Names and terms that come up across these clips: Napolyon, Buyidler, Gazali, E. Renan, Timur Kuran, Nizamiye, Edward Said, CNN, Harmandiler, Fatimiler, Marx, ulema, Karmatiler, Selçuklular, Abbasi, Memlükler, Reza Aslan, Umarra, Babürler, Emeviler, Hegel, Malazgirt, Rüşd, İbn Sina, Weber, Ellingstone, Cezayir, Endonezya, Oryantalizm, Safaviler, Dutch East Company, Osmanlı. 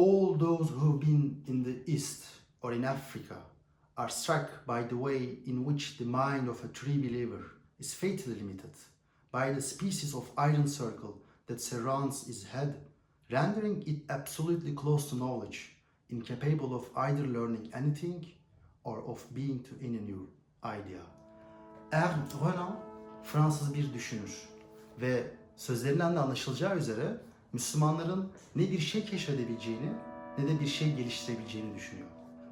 all those who've been in the East or in Africa are struck by the way in which the mind of a tree believer is fatally limited by the species of iron circle that surrounds his head, rendering it absolutely close to knowledge, incapable of either learning anything or of being to any new idea. E. Renan, Fransız bir düşünür ve sözlerinden de anlaşılacağı üzere Müslümanların ne bir şey keşfedebileceğini ne de bir şey geliştirebileceğini düşünüyor.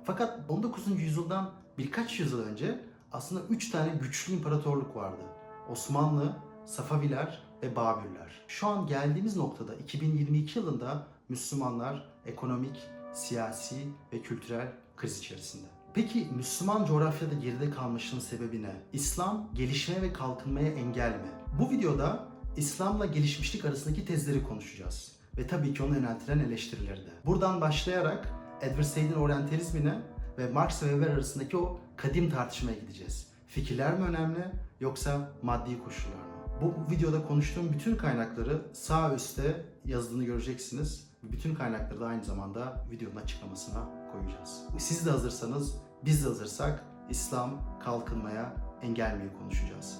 Fakat 19. yüzyıldan birkaç yüzyıl önce aslında 3 tane güçlü imparatorluk vardı. Osmanlı, Safaviler ve Babürler. Şu an geldiğimiz noktada 2022 yılında Müslümanlar ekonomik, siyasi ve kültürel kriz içerisinde. Peki Müslüman coğrafyada geride kalmışlığın sebebi ne? İslam gelişmeye ve kalkınmaya engel mi? Bu videoda İslam'la gelişmişlik arasındaki tezleri konuşacağız ve tabii ki ona yöneltilen eleştirileri de. Buradan başlayarak Edward Said'in Oryantalizmine ve Marx ve Weber arasındaki o kadim tartışmaya gideceğiz. Fikirler mi önemli yoksa maddi koşullar mı? Bu videoda konuştuğum bütün kaynakları sağ üstte yazıldığını göreceksiniz. Bütün kaynakları da aynı zamanda videonun açıklamasına koyacağız. Siz de hazırsanız, biz de hazırsak İslam kalkınmaya engel mi konuşacağız.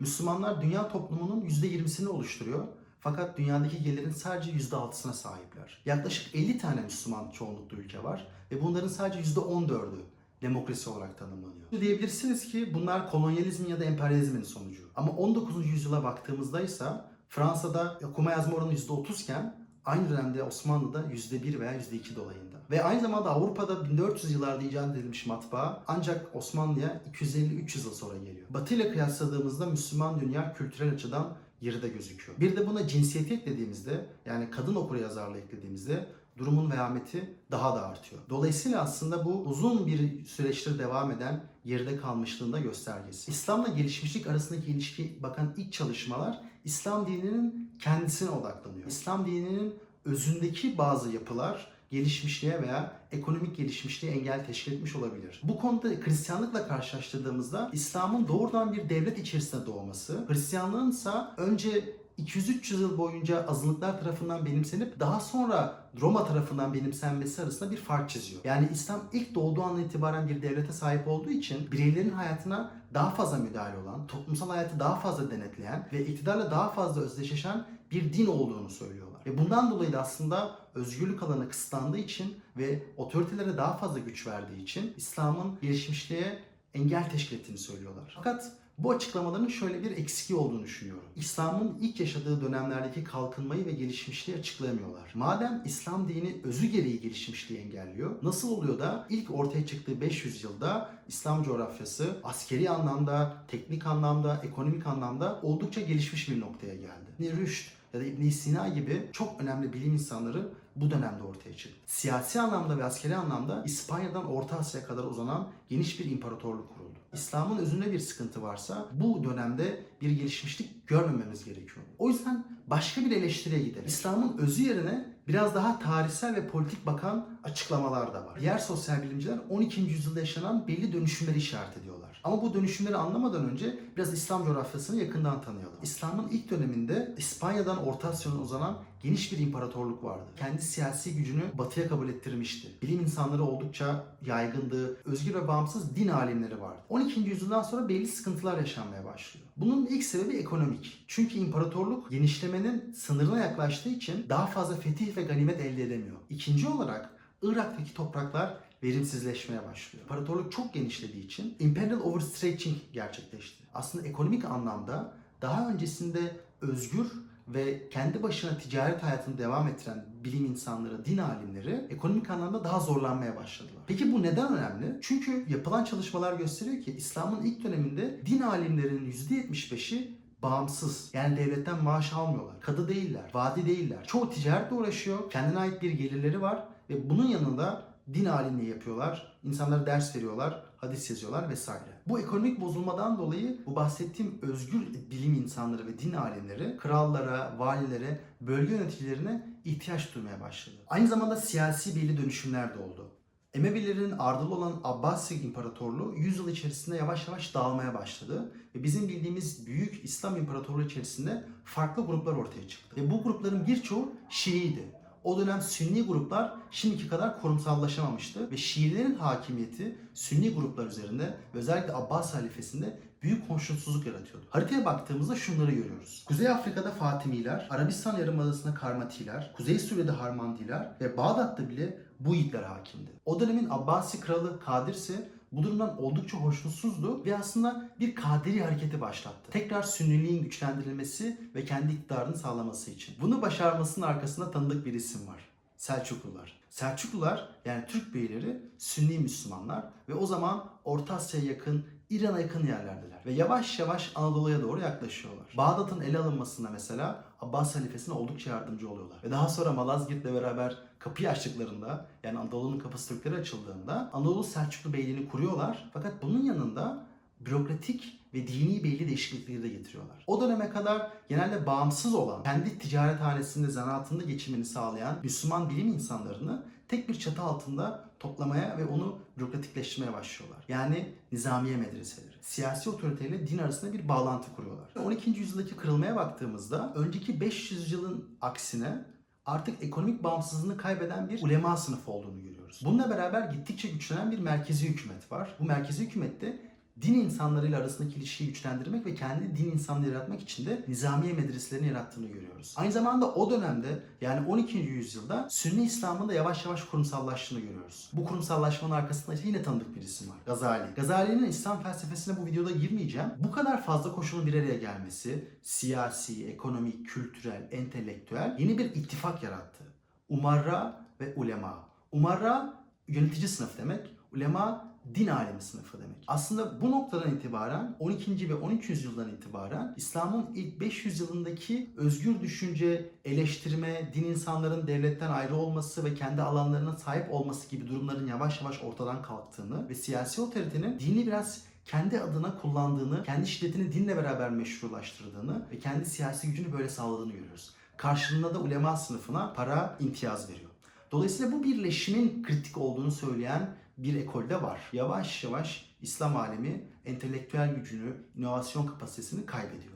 Müslümanlar dünya toplumunun %20'sini oluşturuyor. Fakat dünyadaki gelirin sadece %6'sına sahipler. Yaklaşık 50 tane Müslüman çoğunluklu ülke var ve bunların sadece %14'ü demokrasi olarak tanımlanıyor. Diyebilirsiniz ki bunlar kolonyalizmin ya da emperyalizmin sonucu. Ama 19. yüzyıla baktığımızda ise Fransa'da okuma yazma oranı %30 iken aynı dönemde Osmanlı'da %1 veya %2 dolayında. Ve aynı zamanda Avrupa'da 1400 yıllarda icat edilmiş matbaa ancak Osmanlı'ya 250-300 yıl sonra geliyor. Batı ile kıyasladığımızda Müslüman dünya kültürel açıdan geride gözüküyor. Bir de buna cinsiyeti eklediğimizde, yani kadın okuryazarlığı eklediğimizde durumun vehameti daha da artıyor. Dolayısıyla aslında bu uzun bir süreçtir devam eden geride kalmışlığında göstergesi. İslam'la gelişmişlik arasındaki ilişki bakan ilk çalışmalar İslam dininin kendisine odaklanıyor. İslam dininin özündeki bazı yapılar gelişmişliğe veya ekonomik gelişmişliğe engel teşkil etmiş olabilir. Bu konuda Hristiyanlıkla karşılaştırdığımızda İslam'ın doğrudan bir devlet içerisinde doğması, Hristiyanlığın ise önce 200-300 yıl boyunca azınlıklar tarafından benimsenip daha sonra Roma tarafından benimsenmesi arasında bir fark çiziyor. Yani İslam ilk doğduğu andan itibaren bir devlete sahip olduğu için bireylerin hayatına daha fazla müdahale olan, toplumsal hayatı daha fazla denetleyen ve iktidarla daha fazla özdeşleşen bir din olduğunu söylüyorlar. Ve bundan dolayı da aslında özgürlük alanı kısıtlandığı için ve otoritelere daha fazla güç verdiği için İslam'ın gelişmişliğe engel teşkil ettiğini söylüyorlar. Fakat bu açıklamaların şöyle bir eksikliği olduğunu düşünüyorum. İslam'ın ilk yaşadığı dönemlerdeki kalkınmayı ve gelişmişliği açıklayamıyorlar. Madem İslam dini özü gereği gelişmişliği engelliyor, nasıl oluyor da ilk ortaya çıktığı 500 yılda İslam coğrafyası askeri anlamda, teknik anlamda, ekonomik anlamda oldukça gelişmiş bir noktaya geldi? Rüşd ya da İbn Sina gibi çok önemli bilim insanları bu dönemde ortaya çıktı. Siyasi anlamda ve askeri anlamda İspanya'dan Orta Asya'ya kadar uzanan geniş bir imparatorluk kuruldu. İslam'ın özünde bir sıkıntı varsa bu dönemde bir gelişmişlik görmememiz gerekiyor. O yüzden başka bir eleştiriye gidelim. İslam'ın özü yerine biraz daha tarihsel ve politik bakan açıklamalar da var. Diğer sosyal bilimciler 12. yüzyılda yaşanan belli dönüşümleri işaret ediyorlar. Ama bu dönüşümleri anlamadan önce biraz İslam coğrafyasını yakından tanıyalım. İslam'ın ilk döneminde İspanya'dan Orta Asya'ya uzanan geniş bir imparatorluk vardı. Kendi siyasi gücünü batıya kabul ettirmişti. Bilim insanları oldukça yaygındı. Özgür ve bağımsız din alimleri vardı. 12. yüzyıldan sonra belli sıkıntılar yaşanmaya başlıyor. Bunun ilk sebebi ekonomik. Çünkü imparatorluk genişlemenin sınırına yaklaştığı için daha fazla fetih ve ganimet elde edemiyor. İkinci olarak Irak'taki topraklar verimsizleşmeye başlıyor. İmparatorluk çok genişlediği için imperial overstretching gerçekleşti. Aslında ekonomik anlamda daha öncesinde özgür ve kendi başına ticaret hayatını devam ettiren bilim insanları, din alimleri ekonomik anlamda daha zorlanmaya başladılar. Peki bu neden önemli? Çünkü yapılan çalışmalar gösteriyor ki İslam'ın ilk döneminde din alimlerinin %75'i bağımsız. Yani devletten maaş almıyorlar. Kadı değiller, vadi değiller. Çoğu ticaretle uğraşıyor. Kendine ait bir gelirleri var ve bunun yanında din alimliği yapıyorlar. İnsanlara ders veriyorlar, hadis yazıyorlar vesaire. Bu ekonomik bozulmadan dolayı bu bahsettiğim özgür bilim insanları ve din alimleri krallara, valilere, bölge yöneticilerine ihtiyaç duymaya başladı. Aynı zamanda siyasi belli dönüşümler de oldu. Emevilerin ardılı olan Abbasi İmparatorluğu 100 yıl içerisinde yavaş yavaş dağılmaya başladı. Ve bizim bildiğimiz büyük İslam İmparatorluğu içerisinde farklı gruplar ortaya çıktı. Ve bu grupların birçoğu Şii'ydi. O dönem Sünni gruplar şimdiki kadar kurumsallaşamamıştı ve Şiilerin hakimiyeti Sünni gruplar üzerinde özellikle Abbas halifesinde büyük hoşnutsuzluk yaratıyordu. Haritaya baktığımızda şunları görüyoruz. Kuzey Afrika'da Fatimiler, Arabistan Yarımadası'nda Karmatiler, Kuzey Suriye'de Harmandiler ve Bağdat'ta bile Buyidler hakimdi. O dönemin Abbasi kralı Kadir ise bu durumdan oldukça hoşnutsuzdu ve aslında bir Kadiri hareketi başlattı. Tekrar Sünniliğin güçlendirilmesi ve kendi iktidarını sağlaması için. Bunu başarmasının arkasında tanıdık bir isim var. Selçuklular. Selçuklular yani Türk beyleri Sünni Müslümanlar ve o zaman Orta Asya'ya yakın, İran'a yakın yerlerdiler. Ve yavaş yavaş Anadolu'ya doğru yaklaşıyorlar. Bağdat'ın ele alınmasında mesela Abbas halifesine oldukça yardımcı oluyorlar. Ve daha sonra Malazgirt'le beraber kapıyı açtıklarında, yani Anadolu'nun kapısı Türklere açıldığında Anadolu Selçuklu Beyliğini kuruyorlar. Fakat bunun yanında bürokratik ve dini belli değişiklikleri de getiriyorlar. O döneme kadar genelde bağımsız olan, kendi ticarethanesinde, zanaatında geçimini sağlayan Müslüman bilim insanlarını tek bir çatı altında toplamaya ve onu bürokratikleştirmeye başlıyorlar. Yani Nizamiye medreseleri. Siyasi otoriteyle din arasında bir bağlantı kuruyorlar. 12. yüzyıldaki kırılmaya baktığımızda önceki 500 yılın aksine artık ekonomik bağımsızlığını kaybeden bir ulema sınıfı olduğunu görüyoruz. Bununla beraber gittikçe güçlenen bir merkezi hükümet var. Bu merkezi hükümette din insanlarıyla arasındaki ilişkiyi güçlendirmek ve kendi din insanları yaratmak için de Nizamiye medreselerini yarattığını görüyoruz. Aynı zamanda o dönemde yani 12. yüzyılda Sünni İslam'ın da yavaş yavaş kurumsallaştığını görüyoruz. Bu kurumsallaşmanın arkasında yine tanıdık bir isim var. Gazali. Gazali'nin İslam felsefesine bu videoda girmeyeceğim. Bu kadar fazla koşulun bir araya gelmesi siyasi, ekonomik, kültürel, entelektüel yeni bir ittifak yarattı. Umarra ve ulema. Umarra yönetici sınıf demek, ulema din alemi sınıfı demek. Aslında bu noktadan itibaren 12. ve 13. yüzyıldan itibaren İslam'ın ilk 500 yılındaki özgür düşünce, eleştirme, din insanların devletten ayrı olması ve kendi alanlarına sahip olması gibi durumların yavaş yavaş ortadan kalktığını ve siyasi otoritenin dini biraz kendi adına kullandığını, kendi şiddetini dinle beraber meşrulaştırdığını ve kendi siyasi gücünü böyle sağladığını görüyoruz. Karşılığında da ulema sınıfına para, imtiyaz veriyor. Dolayısıyla bu birleşimin kritik olduğunu söyleyen bir ekolde var. Yavaş yavaş İslam alemi entelektüel gücünü, inovasyon kapasitesini kaybediyor.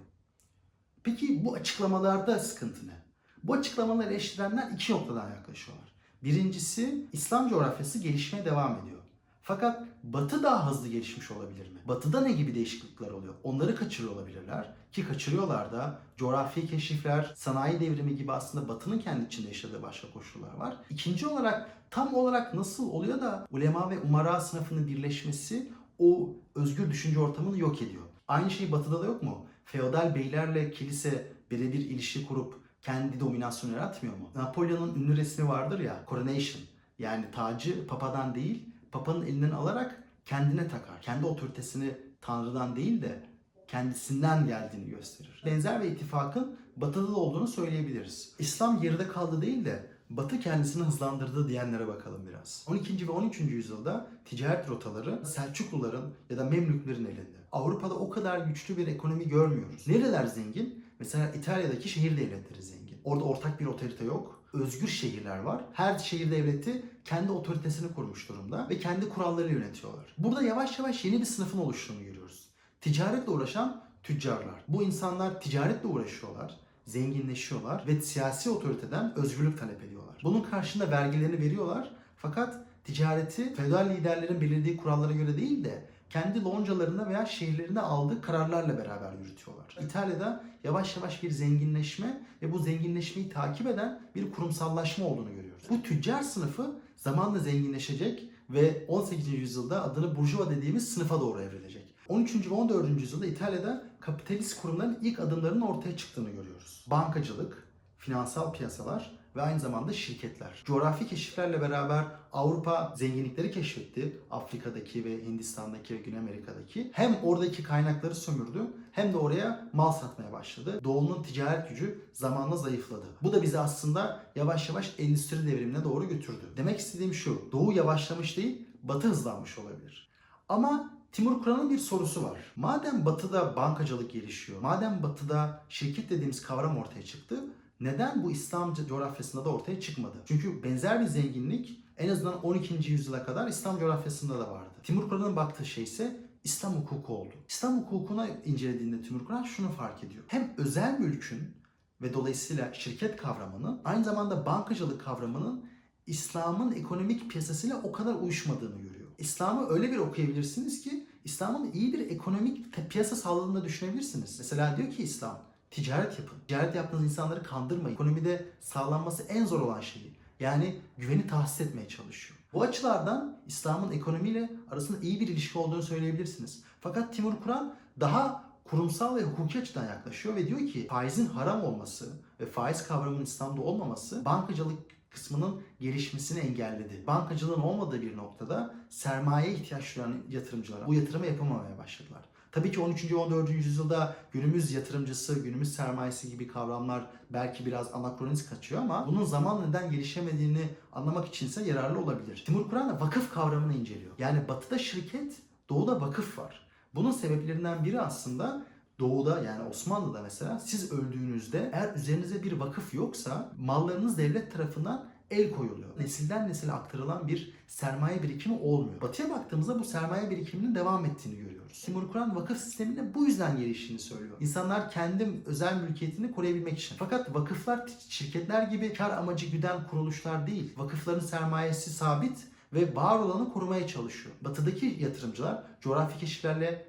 Peki bu açıklamalarda sıkıntı ne? Bu açıklamaları eleştirenler iki noktadan yaklaşıyorlar. Birincisi, İslam coğrafyası gelişmeye devam ediyor. Fakat Batı daha hızlı gelişmiş olabilir mi? Batı'da ne gibi değişiklikler oluyor? Onları kaçırıyor olabilirler ki kaçırıyorlar da coğrafi keşifler, sanayi devrimi gibi aslında Batı'nın kendi içinde yaşadığı başka koşullar var. İkinci olarak tam olarak nasıl oluyor da ulema ve umara sınıfının birleşmesi o özgür düşünce ortamını yok ediyor. Aynı şey Batı'da da yok mu? Feodal beylerle kilise birebir ilişki kurup kendi dominasyonu yaratmıyor mu? Napolyon'un ünlü resmi vardır ya, coronation, yani tacı papadan değil, Papa'nın elinden alarak kendine takar. Kendi otoritesini Tanrı'dan değil de kendisinden geldiğini gösterir. Benzer ve ittifakın Batı'da da olduğunu söyleyebiliriz. İslam geride kaldı değil de Batı kendisini hızlandırdı diyenlere bakalım biraz. 12. ve 13. yüzyılda ticaret rotaları Selçukluların ya da Memlüklerin elinde. Avrupa'da o kadar güçlü bir ekonomi görmüyoruz. Nereler zengin? Mesela İtalya'daki şehir devletleri zengin. Orada ortak bir otorite yok. Özgür şehirler var. Her şehir devleti kendi otoritesini kurmuş durumda ve kendi kuralları yönetiyorlar. Burada yavaş yavaş yeni bir sınıfın oluştuğunu görüyoruz. Ticaretle uğraşan tüccarlar. Bu insanlar ticaretle uğraşıyorlar, zenginleşiyorlar ve siyasi otoriteden özgürlük talep ediyorlar. Bunun karşılığında vergilerini veriyorlar fakat ticareti feodal liderlerin belirlediği kurallara göre değil de kendi loncalarında veya şehirlerinde aldığı kararlarla beraber yürütüyorlar. İtalya'da yavaş yavaş bir zenginleşme ve bu zenginleşmeyi takip eden bir kurumsallaşma olduğunu görüyoruz. Bu tüccar sınıfı zamanla zenginleşecek ve 18. yüzyılda adını burjuva dediğimiz sınıfa doğru evrilecek. 13. ve 14. yüzyılda İtalya'da kapitalist kurumların ilk adımlarının ortaya çıktığını görüyoruz. Bankacılık, finansal piyasalar ve aynı zamanda şirketler. Coğrafi keşiflerle beraber Avrupa zenginlikleri keşfetti. Afrika'daki ve Hindistan'daki ve Güney Amerika'daki. Hem oradaki kaynakları sömürdü hem de oraya mal satmaya başladı. Doğu'nun ticaret gücü zamanla zayıfladı. Bu da bizi aslında yavaş yavaş endüstri devrimine doğru götürdü. Demek istediğim şu, Doğu yavaşlamış değil, Batı hızlanmış olabilir. Ama Timur Kuran'ın bir sorusu var. Madem Batı'da bankacılık gelişiyor, madem Batı'da şirket dediğimiz kavram ortaya çıktı, neden bu İslam coğrafyasında da ortaya çıkmadı? Çünkü benzer bir zenginlik en azından 12. yüzyıla kadar İslam coğrafyasında da vardı. Timur Kuran'ın baktığı şey ise İslam hukuku oldu. İslam hukukuna incelediğinde Timur Kuran şunu fark ediyor. Hem özel mülkün ve dolayısıyla şirket kavramının, aynı zamanda bankacılık kavramının İslam'ın ekonomik piyasasıyla o kadar uyuşmadığını görüyor. İslam'ı öyle bir okuyabilirsiniz ki İslam'ın iyi bir ekonomik piyasa sağladığını düşünebilirsiniz. Mesela diyor ki İslam, ticaret yapın. Ticaret yaptığınız insanları kandırmayın. Ekonomide sağlanması en zor olan şeyi, yani güveni tahsis etmeye çalışıyor. Bu açılardan İslam'ın ekonomiyle arasında iyi bir ilişki olduğunu söyleyebilirsiniz. Fakat Timur Kuran daha kurumsal ve hukuki açıdan yaklaşıyor ve diyor ki faizin haram olması ve faiz kavramının İslam'da olmaması bankacılık kısmının gelişmesini engelledi. Bankacılığın olmadığı bir noktada sermayeye ihtiyaç duyan yatırımcılara bu yatırımı yapamamaya başladılar. Tabii ki 13. ve 14. yüzyılda günümüz yatırımcısı, günümüz sermayesi gibi kavramlar belki biraz anakronist kaçıyor ama bunun zamanla neden gelişemediğini anlamak içinse yararlı olabilir. Timur Kuran da vakıf kavramını inceliyor. Yani batıda şirket, doğuda vakıf var. Bunun sebeplerinden biri aslında doğuda, yani Osmanlı'da mesela siz öldüğünüzde eğer üzerinize bir vakıf yoksa mallarınız devlet tarafından el koyuluyor. Nesilden nesile aktarılan bir sermaye birikimi olmuyor. Batıya baktığımızda bu sermaye birikiminin devam ettiğini görüyoruz. Timur Kuran vakıf sistemine bu yüzden geliştiğini söylüyor. İnsanlar kendi özel mülkiyetini koruyabilmek için. Fakat vakıflar şirketler gibi kar amacı güden kuruluşlar değil. Vakıfların sermayesi sabit ve var olanı korumaya çalışıyor. Batıdaki yatırımcılar coğrafi keşiflerle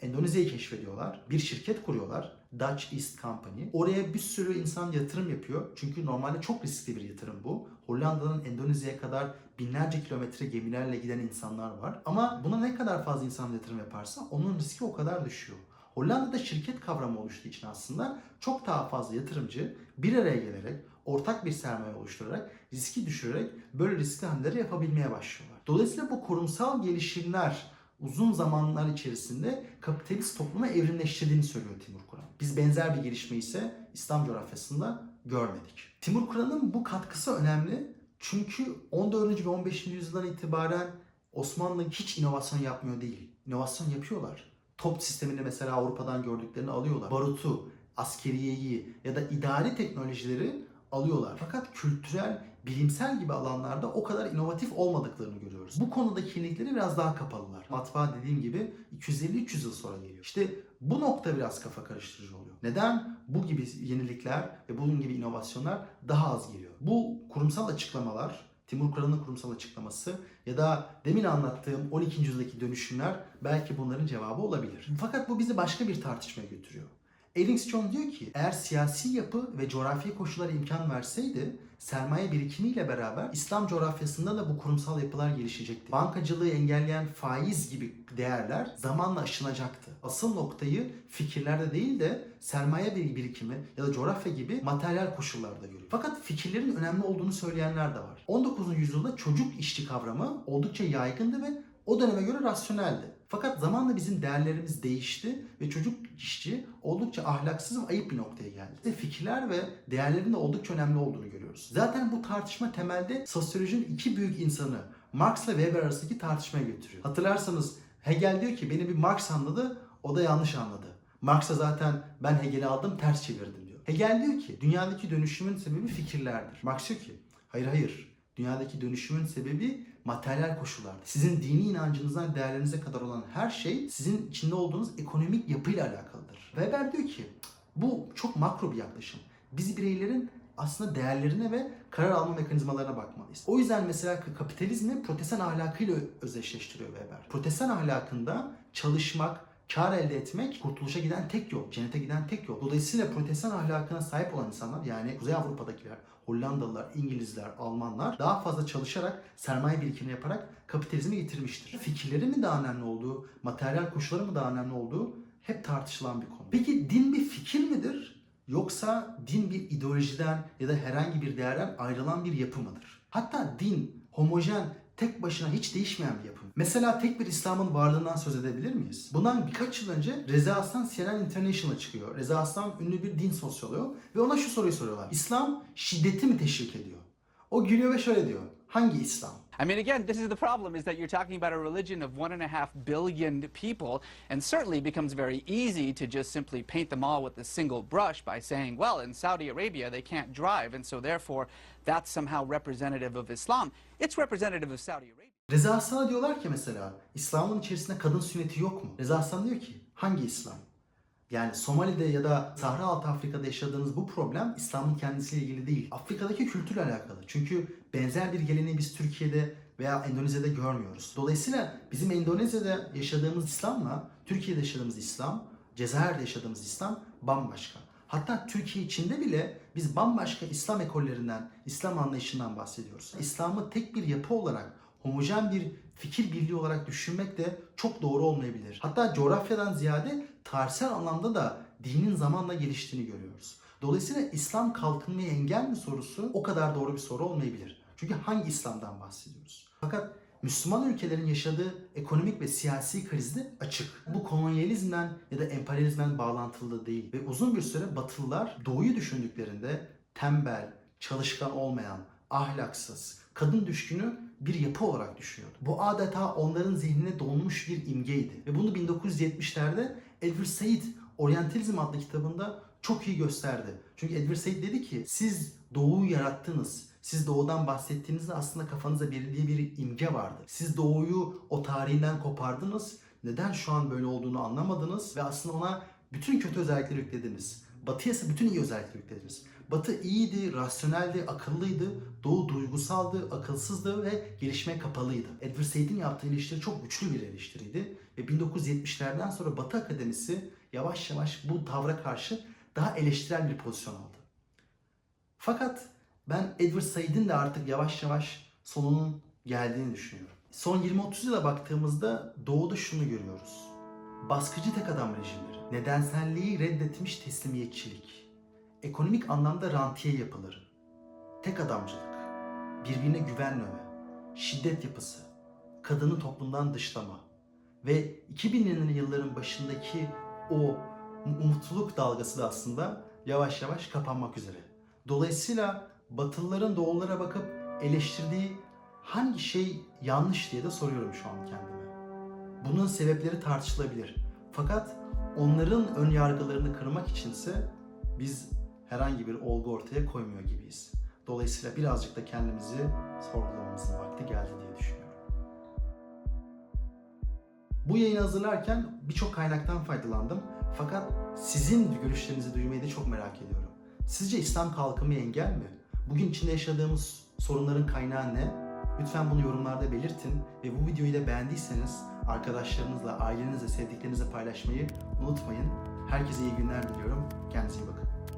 Endonezya'yı keşfediyorlar. Bir şirket kuruyorlar. Dutch East Company. Oraya bir sürü insan yatırım yapıyor. Çünkü normalde çok riskli bir yatırım bu. Hollanda'dan Endonezya'ya kadar binlerce kilometre gemilerle giden insanlar var. Ama buna ne kadar fazla insan yatırım yaparsa onun riski o kadar düşüyor. Hollanda'da şirket kavramı oluştuğu için aslında çok daha fazla yatırımcı bir araya gelerek, ortak bir sermaye oluşturarak, riski düşürerek böyle riskli hamleleri yapabilmeye başlıyorlar. Dolayısıyla bu kurumsal gelişimler uzun zamanlar içerisinde kapitalist topluma evrimleştirdiğini söylüyor Timur Kuran. Biz benzer bir gelişme ise İslam coğrafyasında görmedik. Timur Kuran'ın bu katkısı önemli çünkü 14. ve 15. yüzyıldan itibaren Osmanlı hiç inovasyon yapmıyor değil. İnovasyon yapıyorlar. Top sistemini mesela Avrupa'dan gördüklerini alıyorlar. Barutu, askeriyeyi ya da idari teknolojileri alıyorlar. Fakat kültürel, bilimsel gibi alanlarda o kadar inovatif olmadıklarını görüyoruz. Bu konuda kimlikleri biraz daha kapalılar. Matbaa dediğim gibi 250-300 yıl sonra geliyor. İşte bu nokta biraz kafa karıştırıcı oluyor. Neden bu gibi yenilikler ve bunun gibi inovasyonlar daha az geliyor? Bu kurumsal açıklamalar, Timur Kuran'ın kurumsal açıklaması ya da demin anlattığım 12. yüzyıldaki dönüşümler belki bunların cevabı olabilir. Fakat bu bizi başka bir tartışmaya götürüyor. Ellingstone diyor ki eğer siyasi yapı ve coğrafi koşullar imkan verseydi sermaye birikimiyle beraber İslam coğrafyasında da bu kurumsal yapılar gelişecekti. Bankacılığı engelleyen faiz gibi değerler zamanla aşılacaktı. Asıl noktayı fikirlerde değil de sermaye birikimi ya da coğrafya gibi materyal koşullarda görüyor. Fakat fikirlerin önemli olduğunu söyleyenler de var. 19. yüzyılda çocuk işçi kavramı oldukça yaygındı ve o döneme göre rasyoneldi. Fakat zamanla bizim değerlerimiz değişti ve çocuk işçi oldukça ahlaksız ve ayıp bir noktaya geldi. İşte fikirler ve değerlerin de oldukça önemli olduğunu görüyoruz. Zaten bu tartışma temelde sosyolojinin iki büyük insanı Marx ile Weber arasındaki tartışmaya götürüyor. Hatırlarsanız Hegel diyor ki beni bir Marx anladı, o da yanlış anladı. Marx'a zaten ben Hegel'i aldım, ters çevirdim diyor. Hegel diyor ki dünyadaki dönüşümün sebebi fikirlerdir. Marx diyor ki hayır dünyadaki dönüşümün sebebi materyal koşullarda. Sizin dini inancınızdan değerlerinize kadar olan her şey sizin içinde olduğunuz ekonomik yapıyla alakalıdır. Weber diyor ki bu çok makro bir yaklaşım. Biz bireylerin aslında değerlerine ve karar alma mekanizmalarına bakmalıyız. O yüzden mesela kapitalizmi Protestan ahlakıyla özdeşleştiriyor Weber. Protestan ahlakında çalışmak, kar elde etmek kurtuluşa giden tek yol, cennete giden tek yol. Dolayısıyla Protestan ahlakına sahip olan insanlar, yani Kuzey Avrupa'dakiler, Hollandalılar, İngilizler, Almanlar daha fazla çalışarak, sermaye birikimini yaparak kapitalizmi getirmiştir. Fikirleri mi daha önemli olduğu, materyal koşulları mı daha önemli olduğu hep tartışılan bir konu. Peki din bir fikir midir? Yoksa din bir ideolojiden ya da herhangi bir değerden ayrılan bir yapı mıdır? Hatta din homojen, tek başına hiç değişmeyen bir yapım. Mesela tek bir İslam'ın varlığından söz edebilir miyiz? Bundan birkaç yıl önce Reza Aslan CNN International'a çıkıyor. Reza Aslan ünlü bir din sosyoloğu ve ona şu soruyu soruyorlar. İslam şiddeti mi teşvik ediyor? O gülüyor ve şöyle diyor. Hangi İslam? I mean, again, this is the problem, is that you're talking about a religion of 1.5 billion people, and certainly it becomes very easy to just simply paint them all with a single brush by saying, well, in Saudi Arabia they can't drive, and so therefore that's somehow representative of Islam. It's representative of Saudi Arabia. Reza Aslan'a diyorlar ki mesela, İslam'ın içerisinde kadın sünneti yok mu? Reza Aslan diyor ki, hangi İslam? Yani Somali'de ya da Sahra Altı Afrika'da yaşadığınız bu problem İslam'ın kendisiyle ilgili değil. Afrika'daki kültürle alakalı. Çünkü benzer bir geleneği biz Türkiye'de veya Endonezya'da görmüyoruz. Dolayısıyla bizim Endonezya'da yaşadığımız İslam'la Türkiye'de yaşadığımız İslam, Cezayir'de yaşadığımız İslam bambaşka. Hatta Türkiye içinde bile biz bambaşka İslam ekollerinden, İslam anlayışından bahsediyoruz. İslam'ı tek bir yapı olarak, homojen bir fikir birliği olarak düşünmek de çok doğru olmayabilir. Hatta coğrafyadan ziyade tarihsel anlamda da dinin zamanla geliştiğini görüyoruz. Dolayısıyla İslam kalkınmaya engel mi sorusu o kadar doğru bir soru olmayabilir. Çünkü hangi İslam'dan bahsediyoruz? Fakat Müslüman ülkelerin yaşadığı ekonomik ve siyasi kriz de açık. Bu kolonyalizmden ya da emperyalizmden bağlantılı değil. Ve uzun bir süre Batılılar Doğu'yu düşündüklerinde tembel, çalışkan olmayan, ahlaksız, kadın düşkünü bir yapı olarak düşünüyordu. Bu adeta onların zihnine donmuş bir imgeydi. Ve bunu 1970'lerde Edward Said Oryantalizm adlı kitabında çok iyi gösterdi. Çünkü Edward Said dedi ki, siz Doğu'yu yarattınız. Siz Doğu'dan bahsettiğinizde aslında kafanıza belirli bir imge vardı. Siz Doğu'yu o tarihinden kopardınız. Neden şu an böyle olduğunu anlamadınız ve aslında ona bütün kötü özellikleri yüklediniz. Batı'ya ise bütün iyi özellikleri yüklediniz. Batı iyiydi, rasyoneldi, akıllıydı. Doğu duygusaldı, akılsızdı ve gelişmeye kapalıydı. Edward Said'in yaptığı eleştiri çok güçlü bir eleştiriydi. Ve 1970'lerden sonra Batı Akademisi yavaş yavaş bu tavra karşı daha eleştirel bir pozisyon aldı. Fakat ben Edward Said'in de artık yavaş yavaş sonunun geldiğini düşünüyorum. Son 20-30 yıla baktığımızda Doğu'da şunu görüyoruz. Baskıcı tek adam rejimleri, nedenselliği reddetmiş teslimiyetçilik, ekonomik anlamda rantiye yapıları, tek adamcılık, birbirine güvenmeme, şiddet yapısı, kadını toplumdan dışlama ve 2000'li yılların başındaki o umutluluk dalgası da aslında yavaş yavaş kapanmak üzere. Dolayısıyla Batılıların Doğulara bakıp eleştirdiği hangi şey yanlış diye de soruyorum şu an kendime. Bunun sebepleri tartışılabilir. Fakat onların ön yargılarını kırmak içinse biz herhangi bir olgu ortaya koymuyor gibiyiz. Dolayısıyla birazcık da kendimizi sorgulamamızın vakti geldi diye düşünüyorum. Bu yayını hazırlarken birçok kaynaktan faydalandım. Fakat sizin görüşlerinizi duymayı da çok merak ediyorum. Sizce İslam kalkınmaya engel mi? Bugün içinde yaşadığımız sorunların kaynağı ne? Lütfen bunu yorumlarda belirtin ve bu videoyu da beğendiyseniz arkadaşlarınızla, ailenizle, sevdiklerinizle paylaşmayı unutmayın. Herkese iyi günler diliyorum. Kendinize iyi bakın.